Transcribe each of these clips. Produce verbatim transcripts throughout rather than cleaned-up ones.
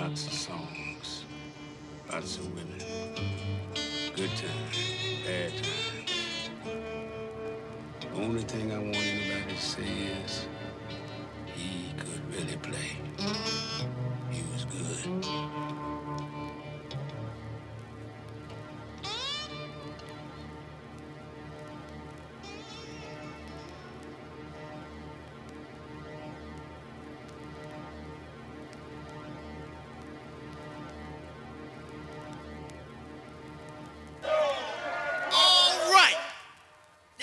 Lots of songs, lots of women, good times, bad times. The only thing I want anybody to say is he could really play. He was good.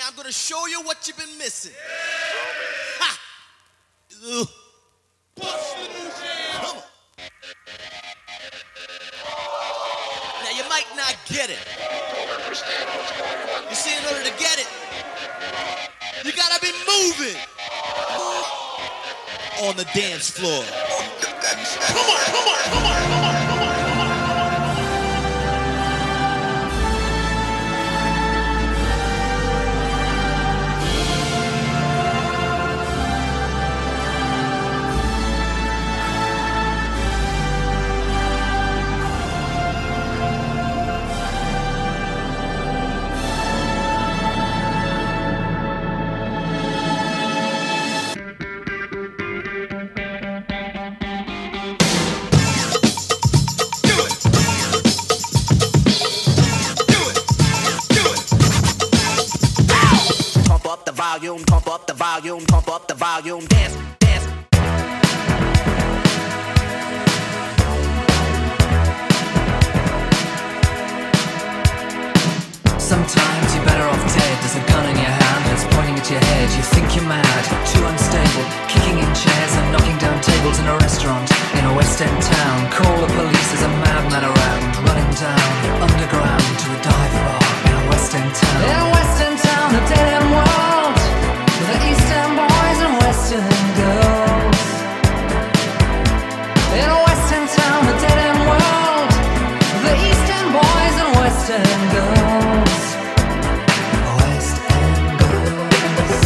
I'm gonna show you what you've been missing. Yeah. Ha! Ugh. Come on. Now you might not get it. You see, in order to get it, you gotta be moving on the dance floor. Come on, come on, come on, come on, come on. Pump up the volume, pump up the volume, dance, dance. Sometimes you're better off dead. There's a gun in your hand that's pointing at your head. You think you're mad, too unstable, kicking in chairs and knocking down tables in a restaurant in a West End town. Call the police, there's a madman around, running down underground to a dive bar in a West End town. In a West End town, a dead end world. The Eastern boys and Western girls in a Western town, a dead end world. The Eastern boys and Western girls, West End girls.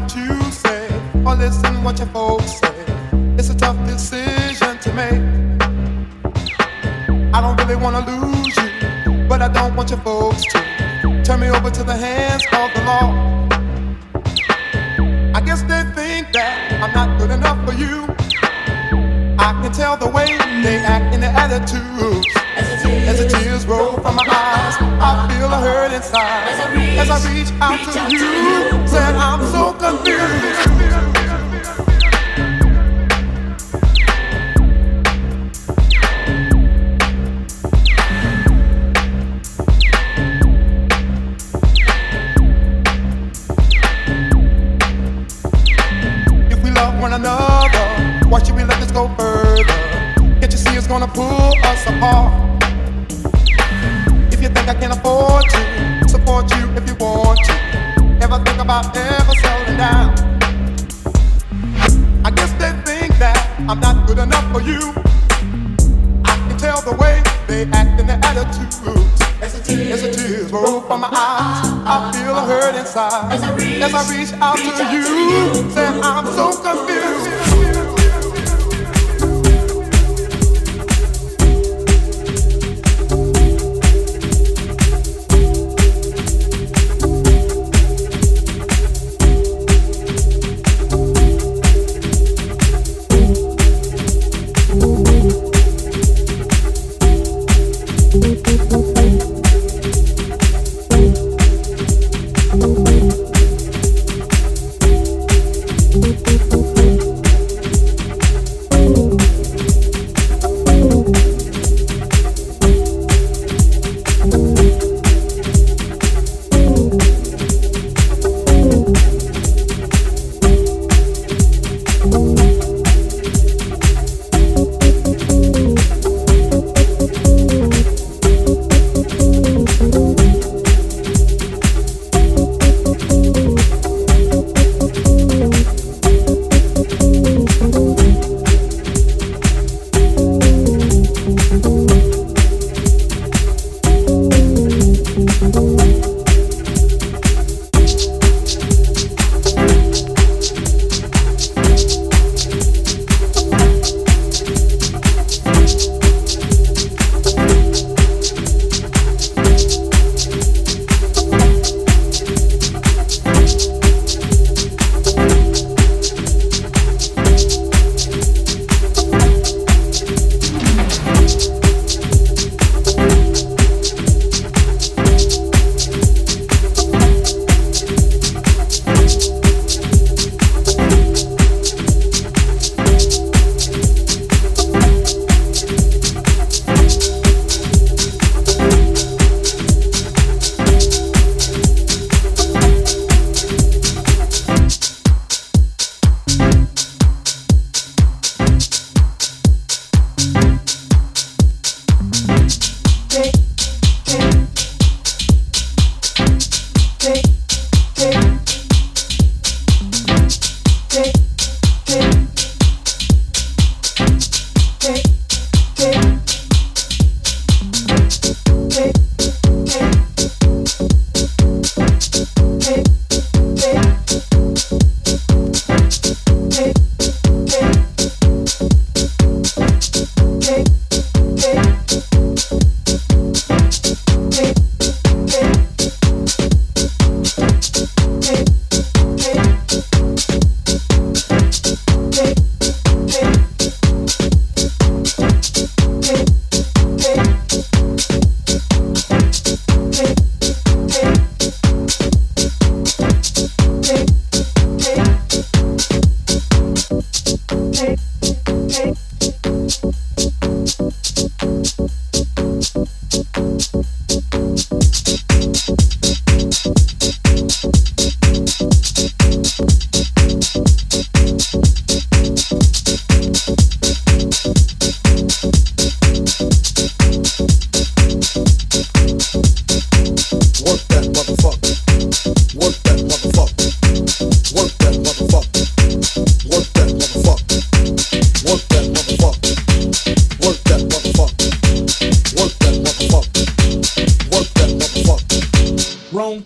what you say or listen what your folks say. It's a tough decision to make. I don't really want to lose you, but I don't want your folks to turn me over to the hands of the law. I guess they think that I'm not good enough for you. I can tell the way they act in their attitudes. As the tears, as the tears roll from my eyes, I feel a hurt inside. As I reach, as I reach out, reach to, out you, to you, said I'm so confused. Why should we let this go further? Can't you see it's gonna pull us apart? If you think I can't afford to support you if you want to, ever think about ever settling down? I guess they think that I'm not good enough for you. I can tell the way they act and their attitudes. As the tears roll from my eyes, I feel a hurt inside. As I reach, As I reach out reach to out you, you. Say I'm so confused.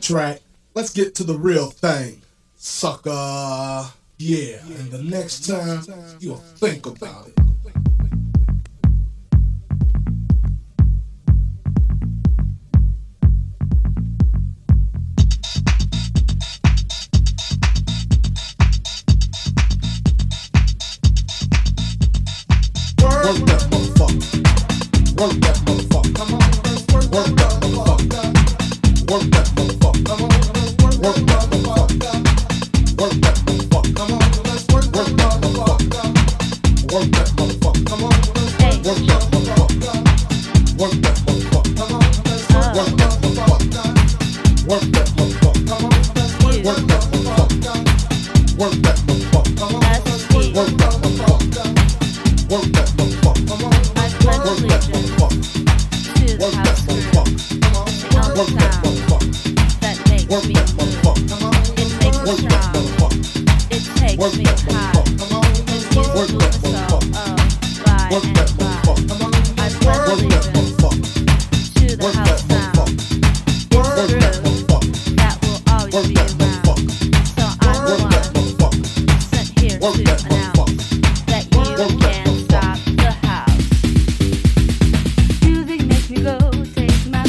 Track. Let's get to the real thing. sucker. Yeah, yeah. And the next time, you'll think about it. Work that motherfucker. Work that motherfucker. Come on, work that motherfucker. Work that motherfucker. Come on, work that motherfucker. Work that motherfucker. Come on, work that motherfucker. Work that motherfucker. Come on, work that motherfucker. Work that motherfucker. Come on, work that motherfucker. Work that motherfucker. Come on, work that motherfucker. Work that motherfucker. Come on, work that motherfucker. Work that motherfucker. Work that motherfucker. Work that motherfucker. Work that motherfucker. Work that motherfucker. Work that motherfucker. Work that motherfucker. Work that motherfucker. Work that motherfucker. Work that motherfucker. Work that motherfucker. Work that motherfucker. That will always be around. So I'm the one sent here to announce that you can. It's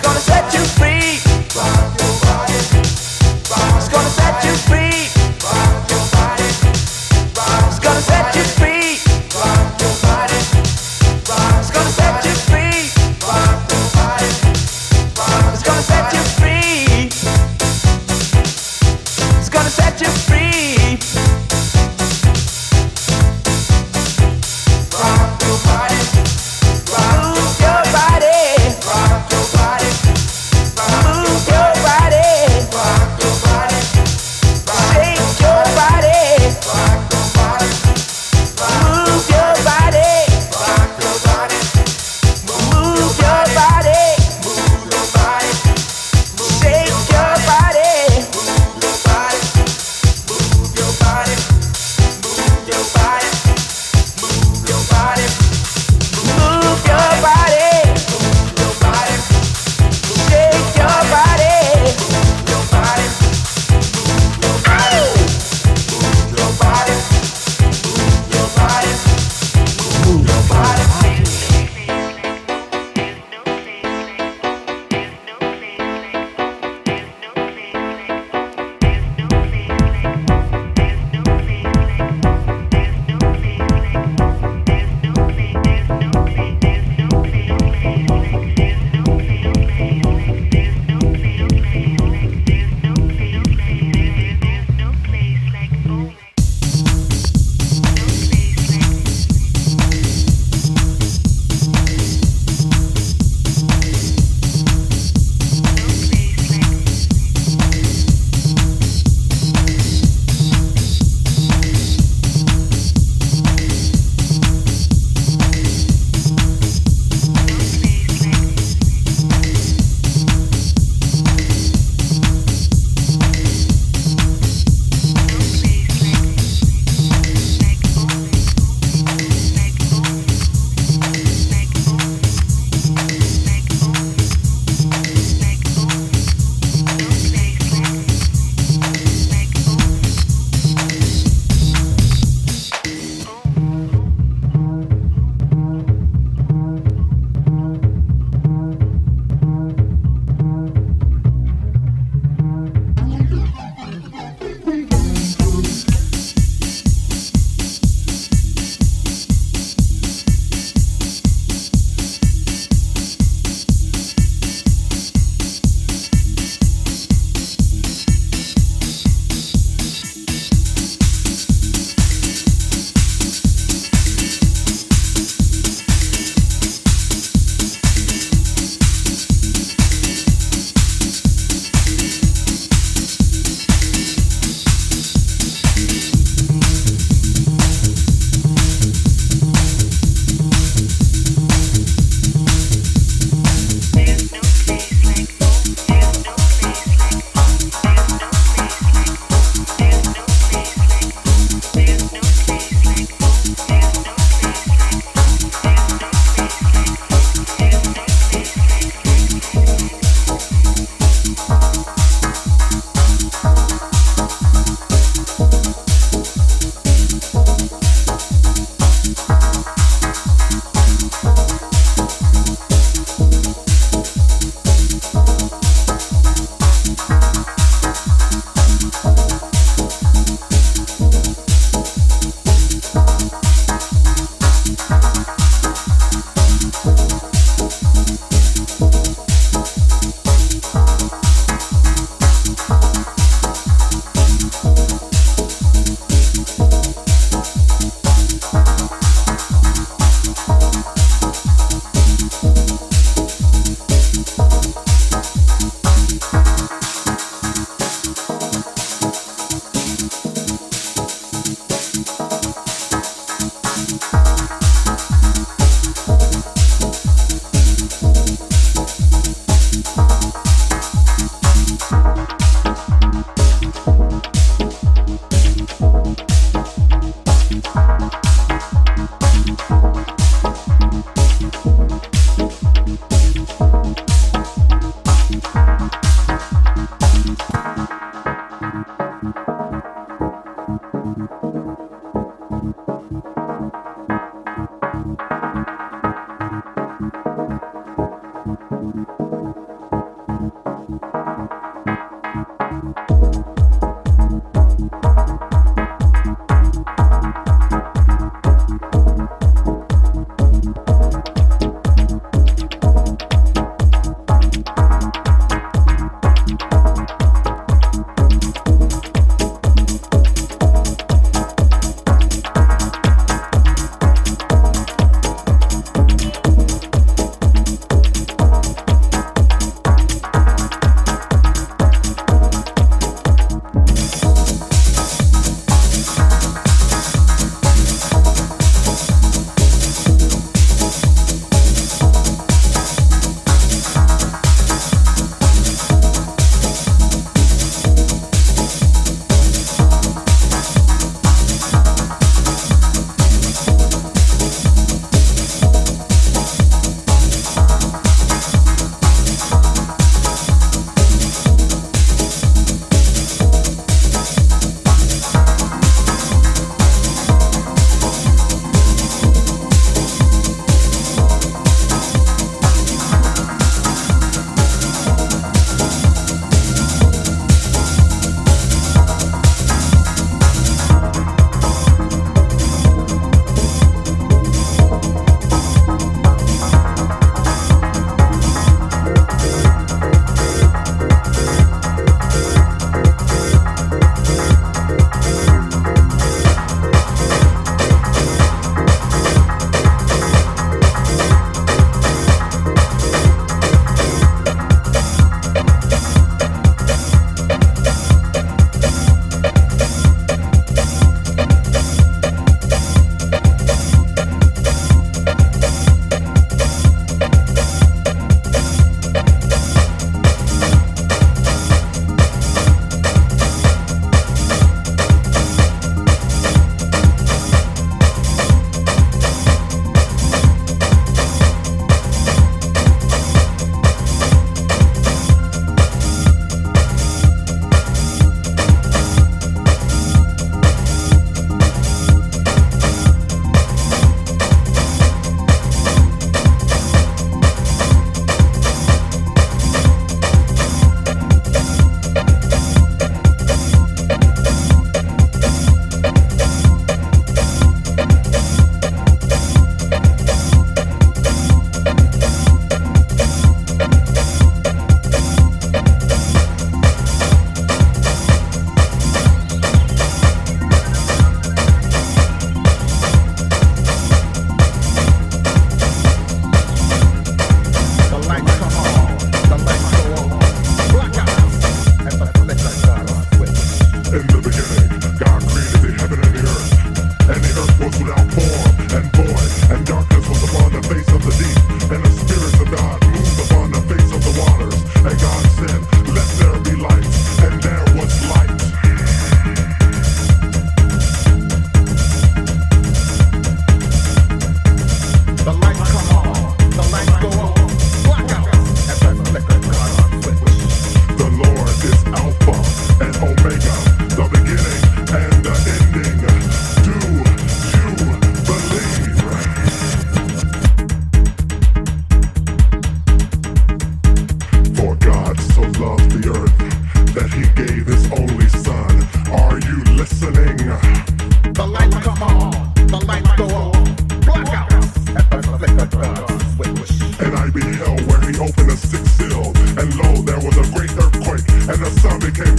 gonna set you free. Rock your body.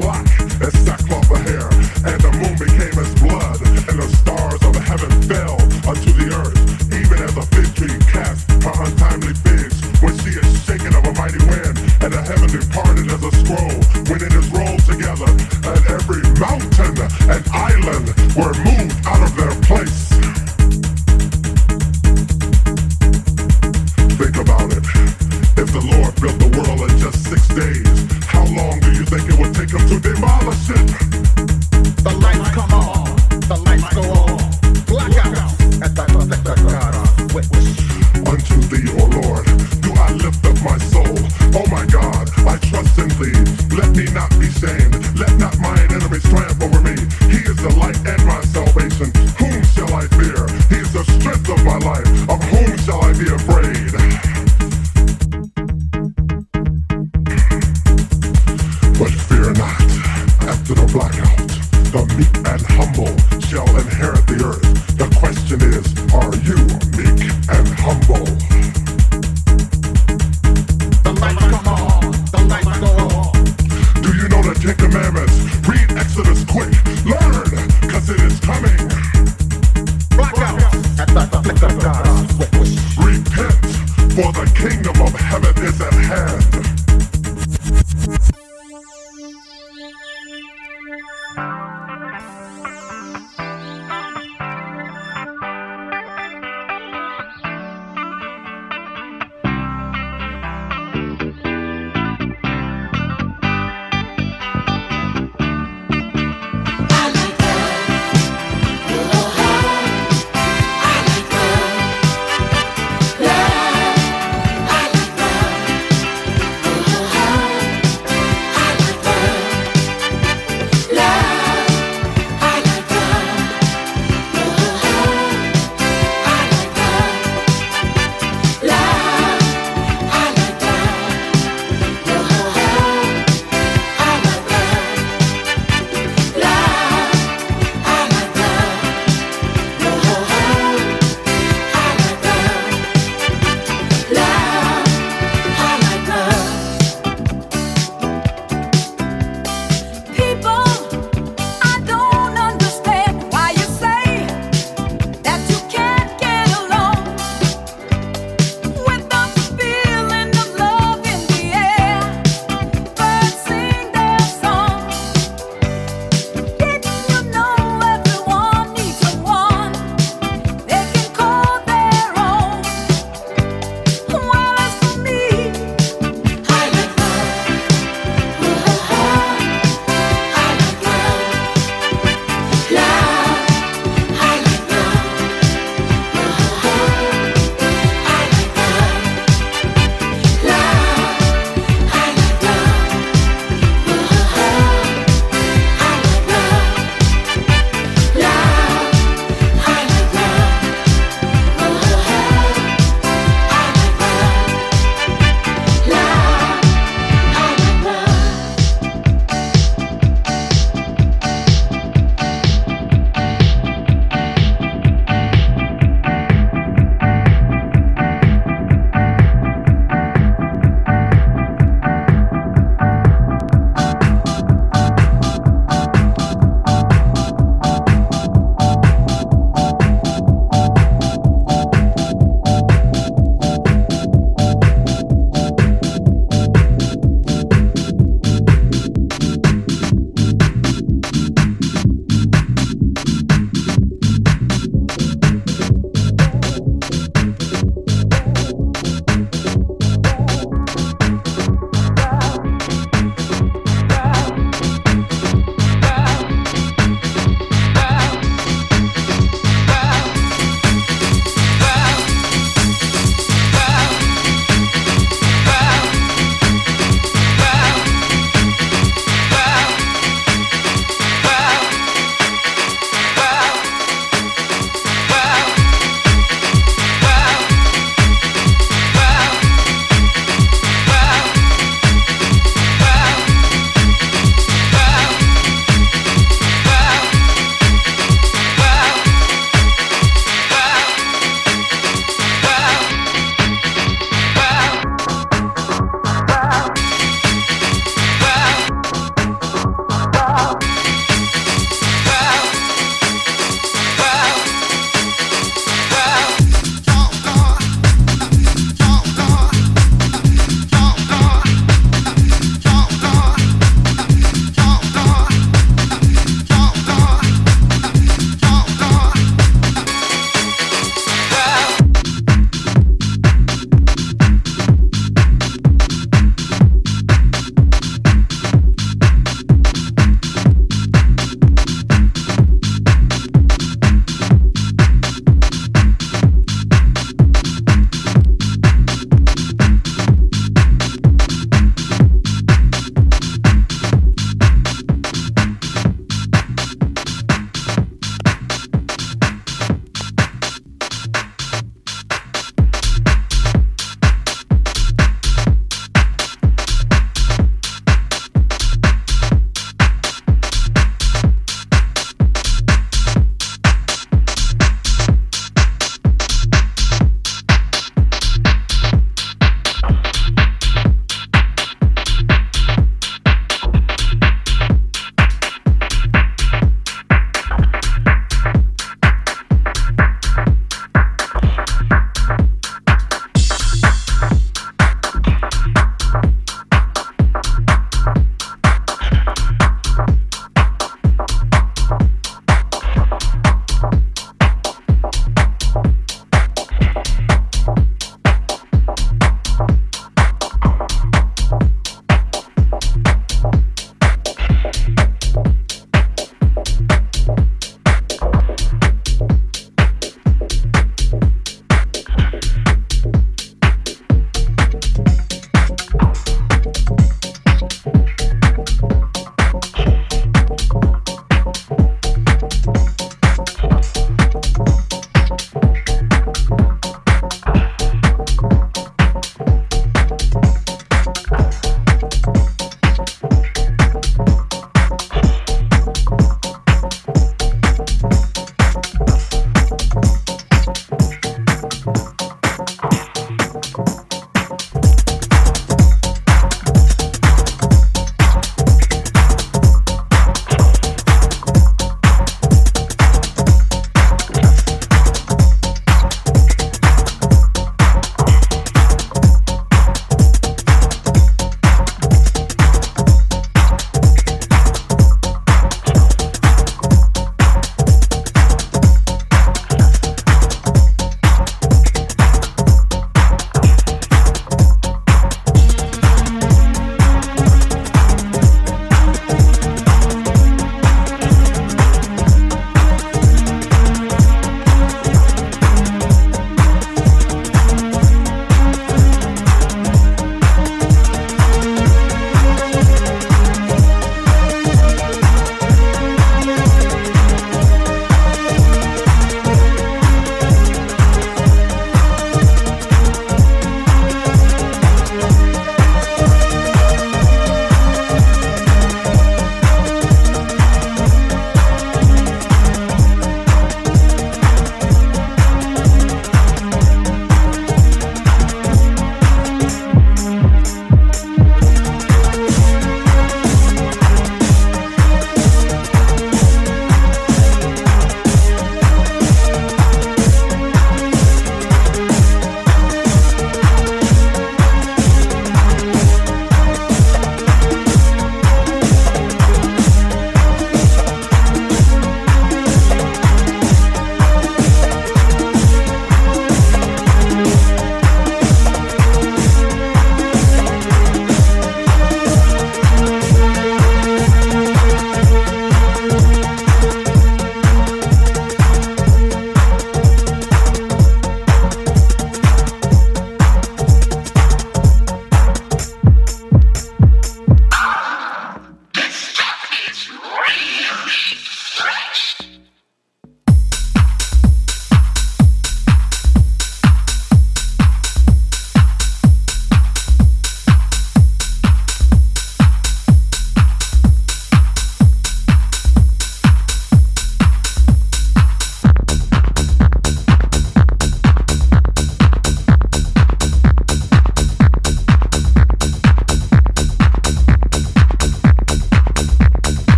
black as sackcloth of hair, and the moon became as blood, and the stars of heaven fell unto the earth, even as a fig tree cast her untimely figs, when she is shaken of a mighty wind, and the heaven departed as a scroll, when it is rolled together, and every mountain and island were moved out of their place. Think about it. If the Lord built the world in just six days, how long do you think it would take him to demolish it? The lights come on, the lights go on, blackouts at the perfect of God's witness. Unto thee, O Lord, do I lift up my soul. Oh my God, I trust in thee. Let me not be shamed. Let not mine enemies triumph over me. He is the light and my salvation. Whom shall I fear? He is the strength of my life. Of whom shall I be afraid? But fear not, after the blackout, the meek and humble shall inherit the earth. The question is, are you meek and humble? The lights come on, the lights go on. Do you know the Ten Commandments? Read Exodus quick, learn, cause it is coming. Blackout at the flick of God's wish. Repent, for the kingdom of heaven is at hand.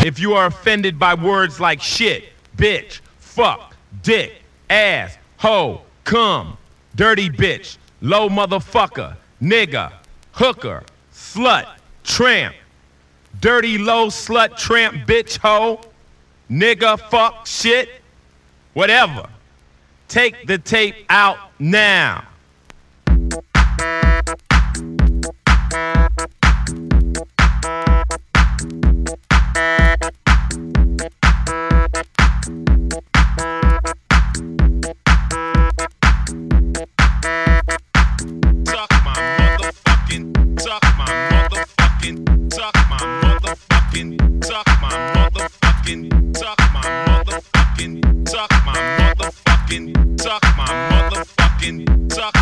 If you are offended by words like shit, bitch, fuck, dick, ass, hoe, cum, dirty bitch, low motherfucker, nigga, hooker, slut, tramp, dirty low slut, tramp, bitch, hoe, nigga, fuck, shit, whatever. Take the tape out now. Suck my motherfucking, suck my motherfucking, suck.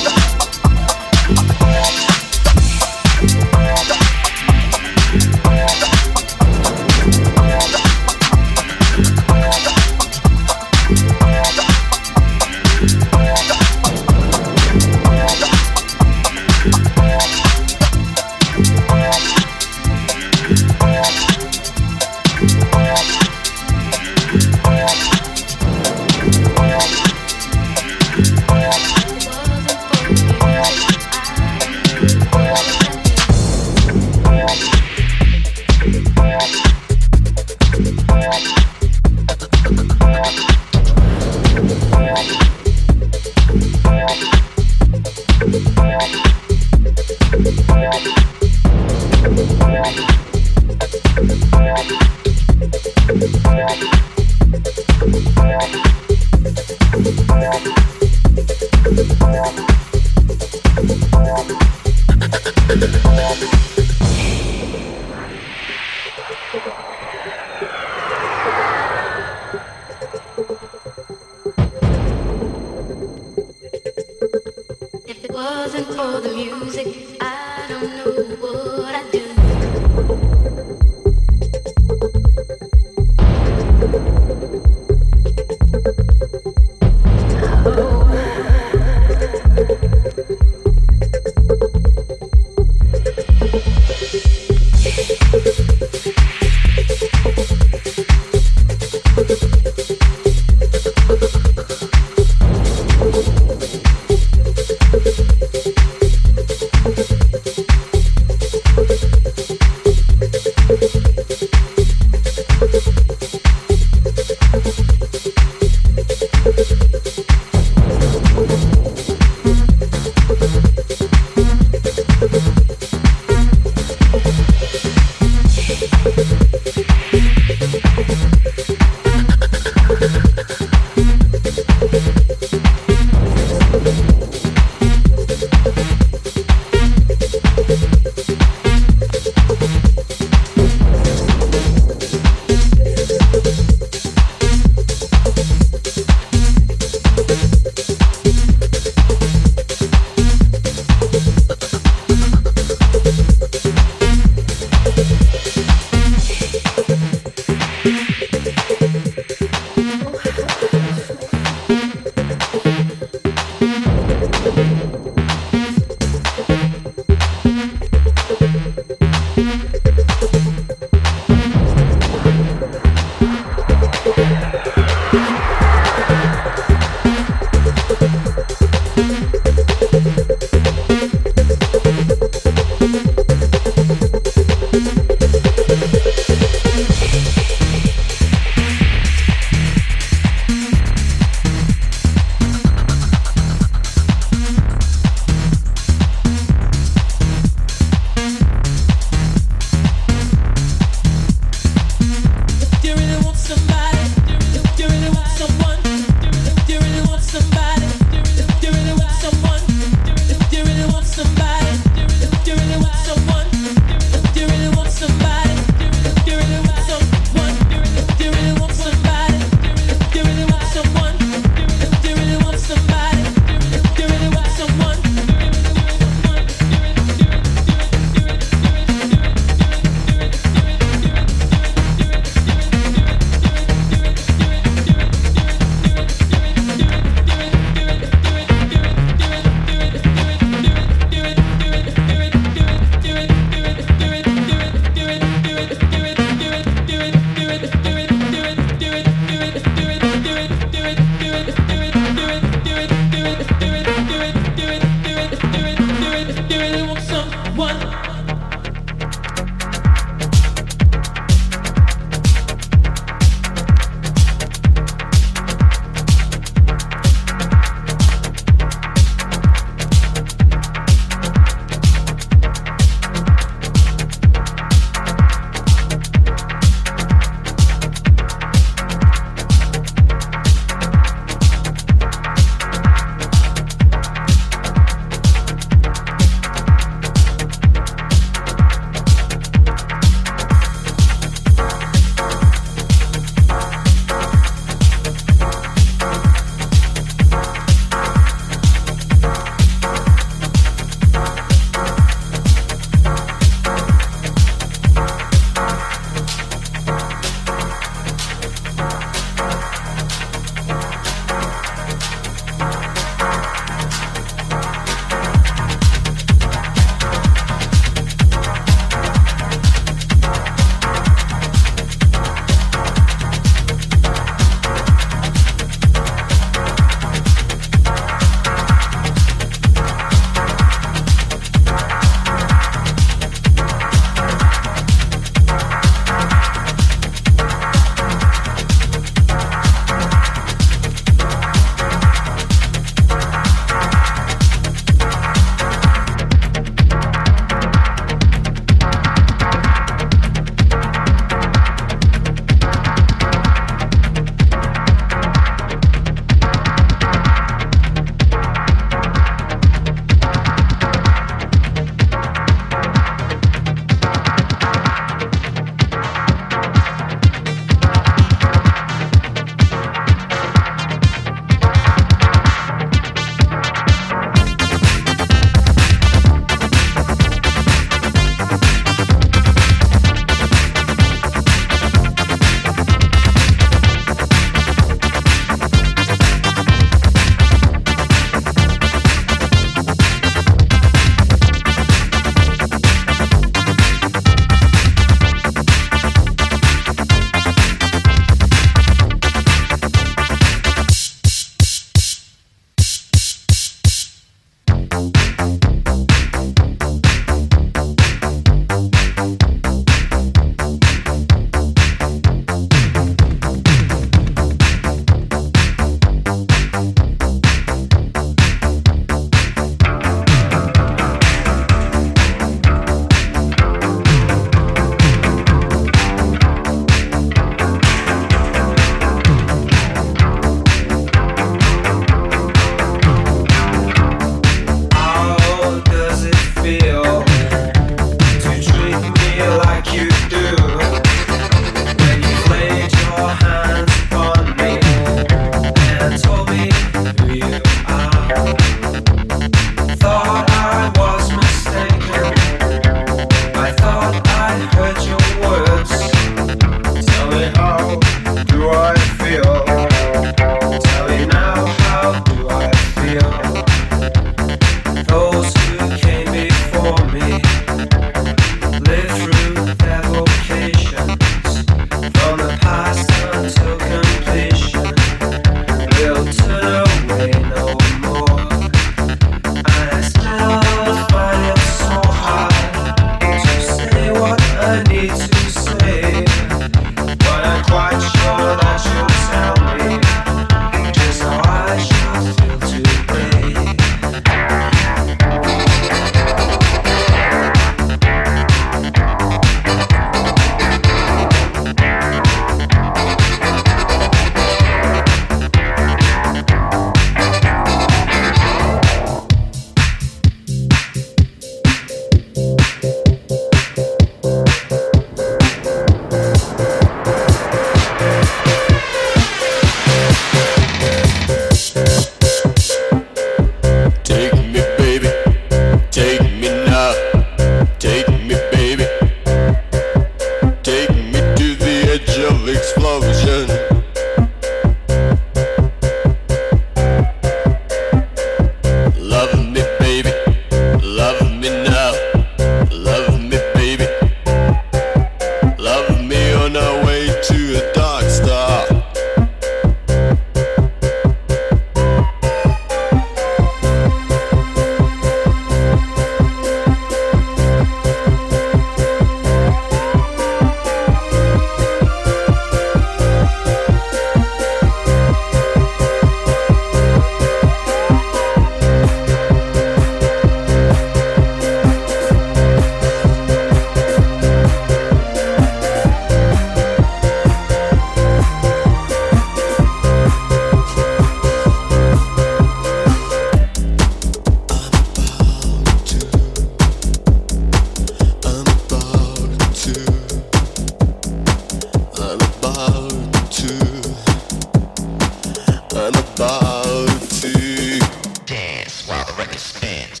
I'm about to dance while the record spins.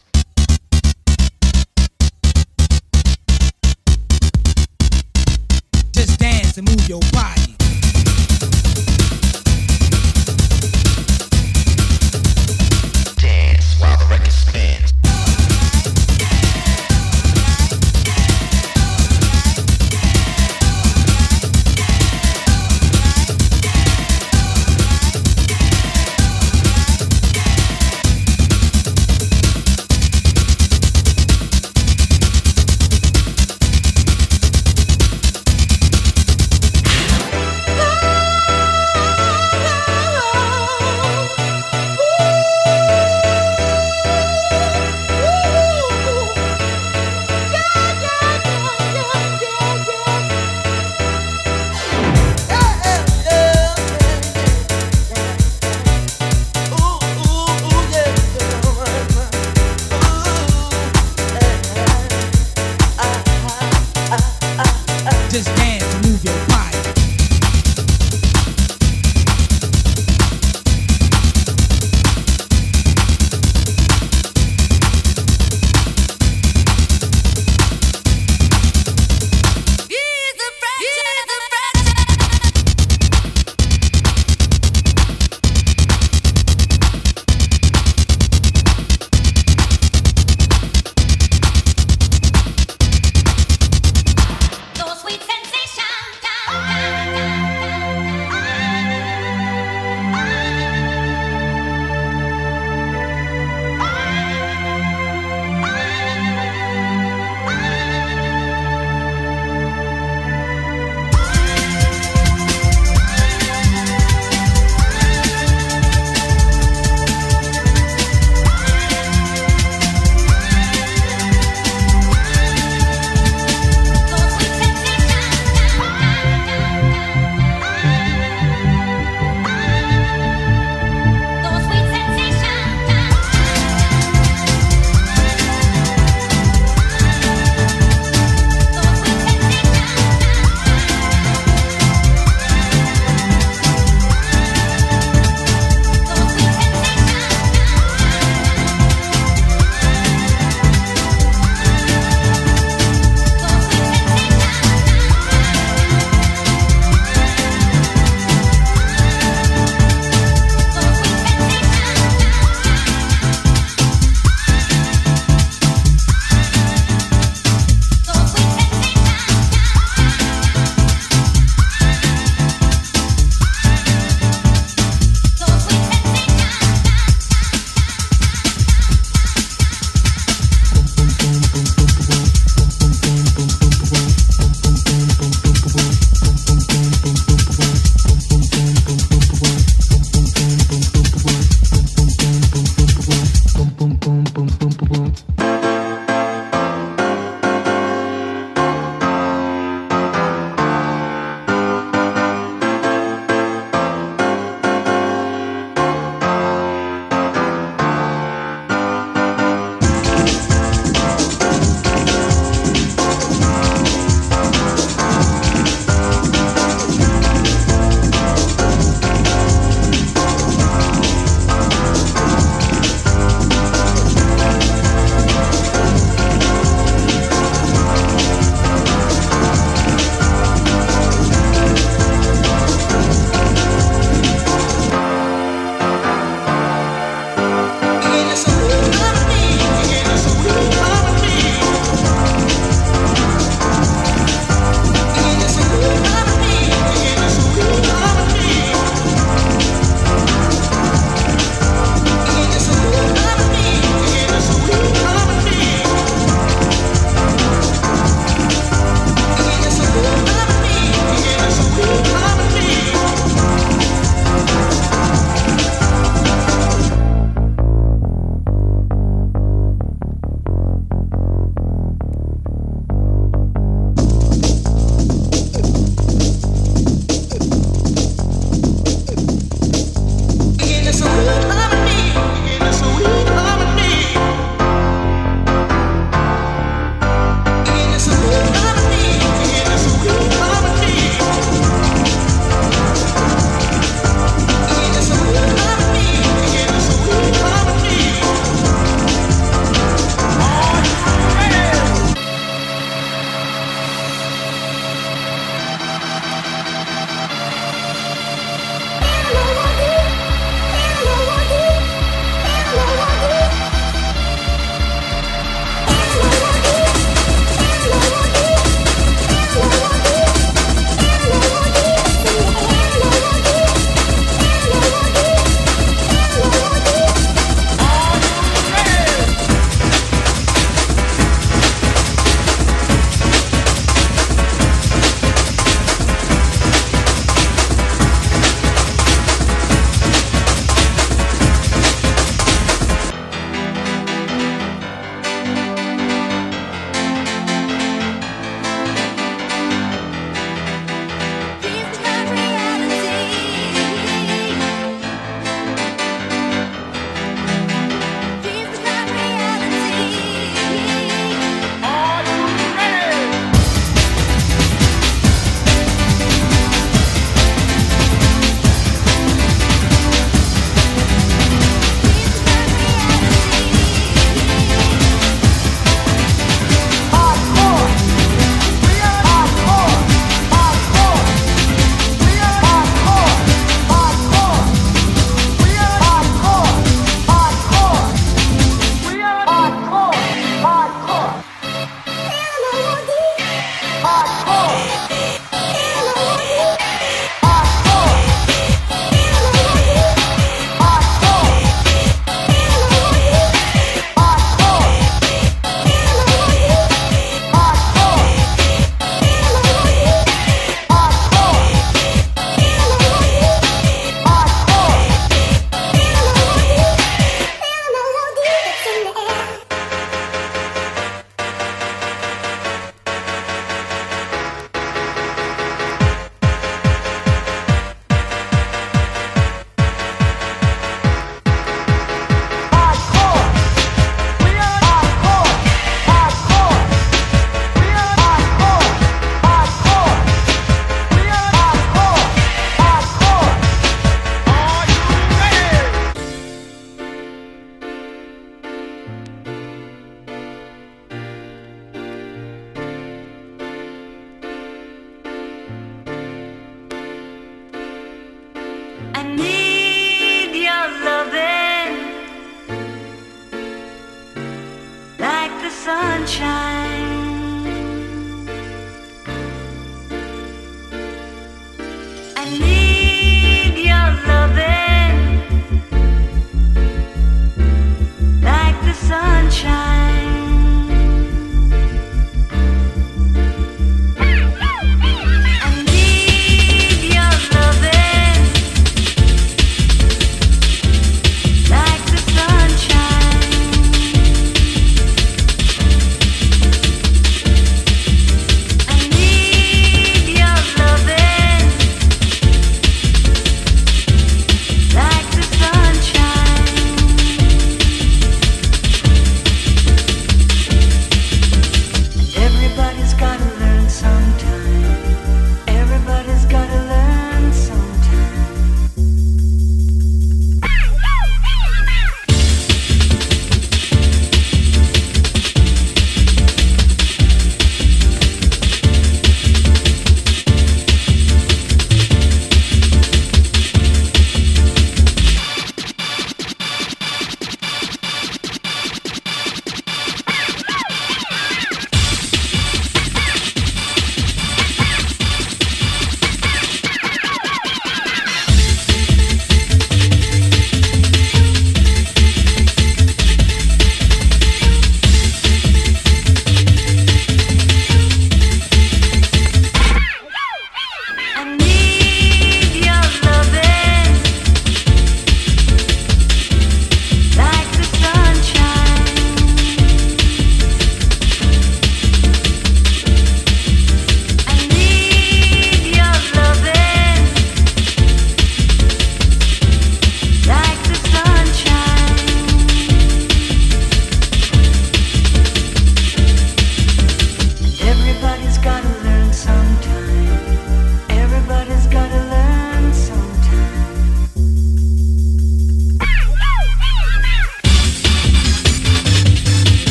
Just dance and move your body. Dance while the record spins.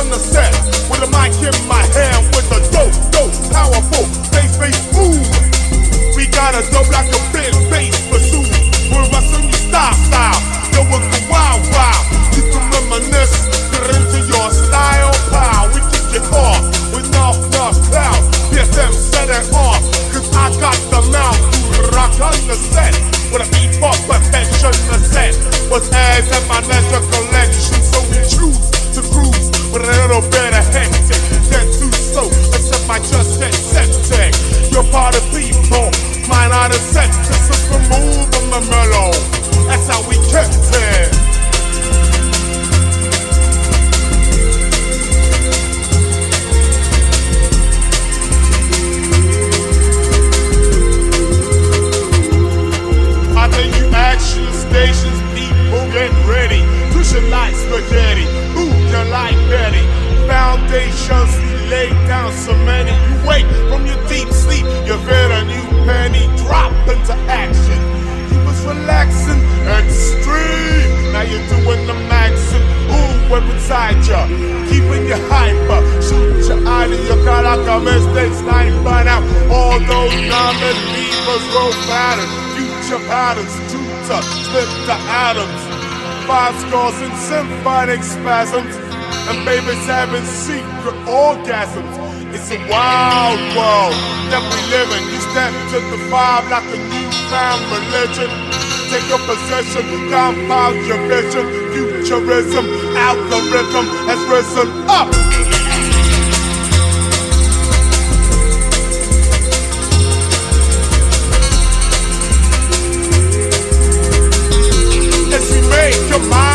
on the set with a mic in my hand with a dope, dope, powerful bass, bass move. We got a dope like a big bass pursuit. We're wrestling you style, style. Yo, it go wild, wild. You can reminisce, get into your style, pal. We kick it off with knock, knock, cloud. Yes, them set it off, cause I got the mouth to rock on the set. With a beat for perfection, the set was as in my leisure collection. So we choose to cruise with a little bit of hectic, then too slow, except my just get septic. You're part of people, mine are the septic, so remove from the mellow, that's how we kept it. I think you action stations, people get ready, pushing like spaghetti. Like Betty, foundations we lay down, cemented. You wake from your deep sleep, you feel a new penny drop into action. You was relaxing, extreme. Now you're doing the maxim. Ooh, we're inside ya, keeping you hyper. Shoot your eye to your car like a mistake sniper. Now all those diamond beavers grow pattern, future patterns, tutor, slip to atoms. Five scores and symphonic spasms, and babies having secret orgasms. It's a wild world that we live in. You step to the vibe like a newfound religion. Take your possession, compound your vision. Futurism, algorithm has risen up. Your mind.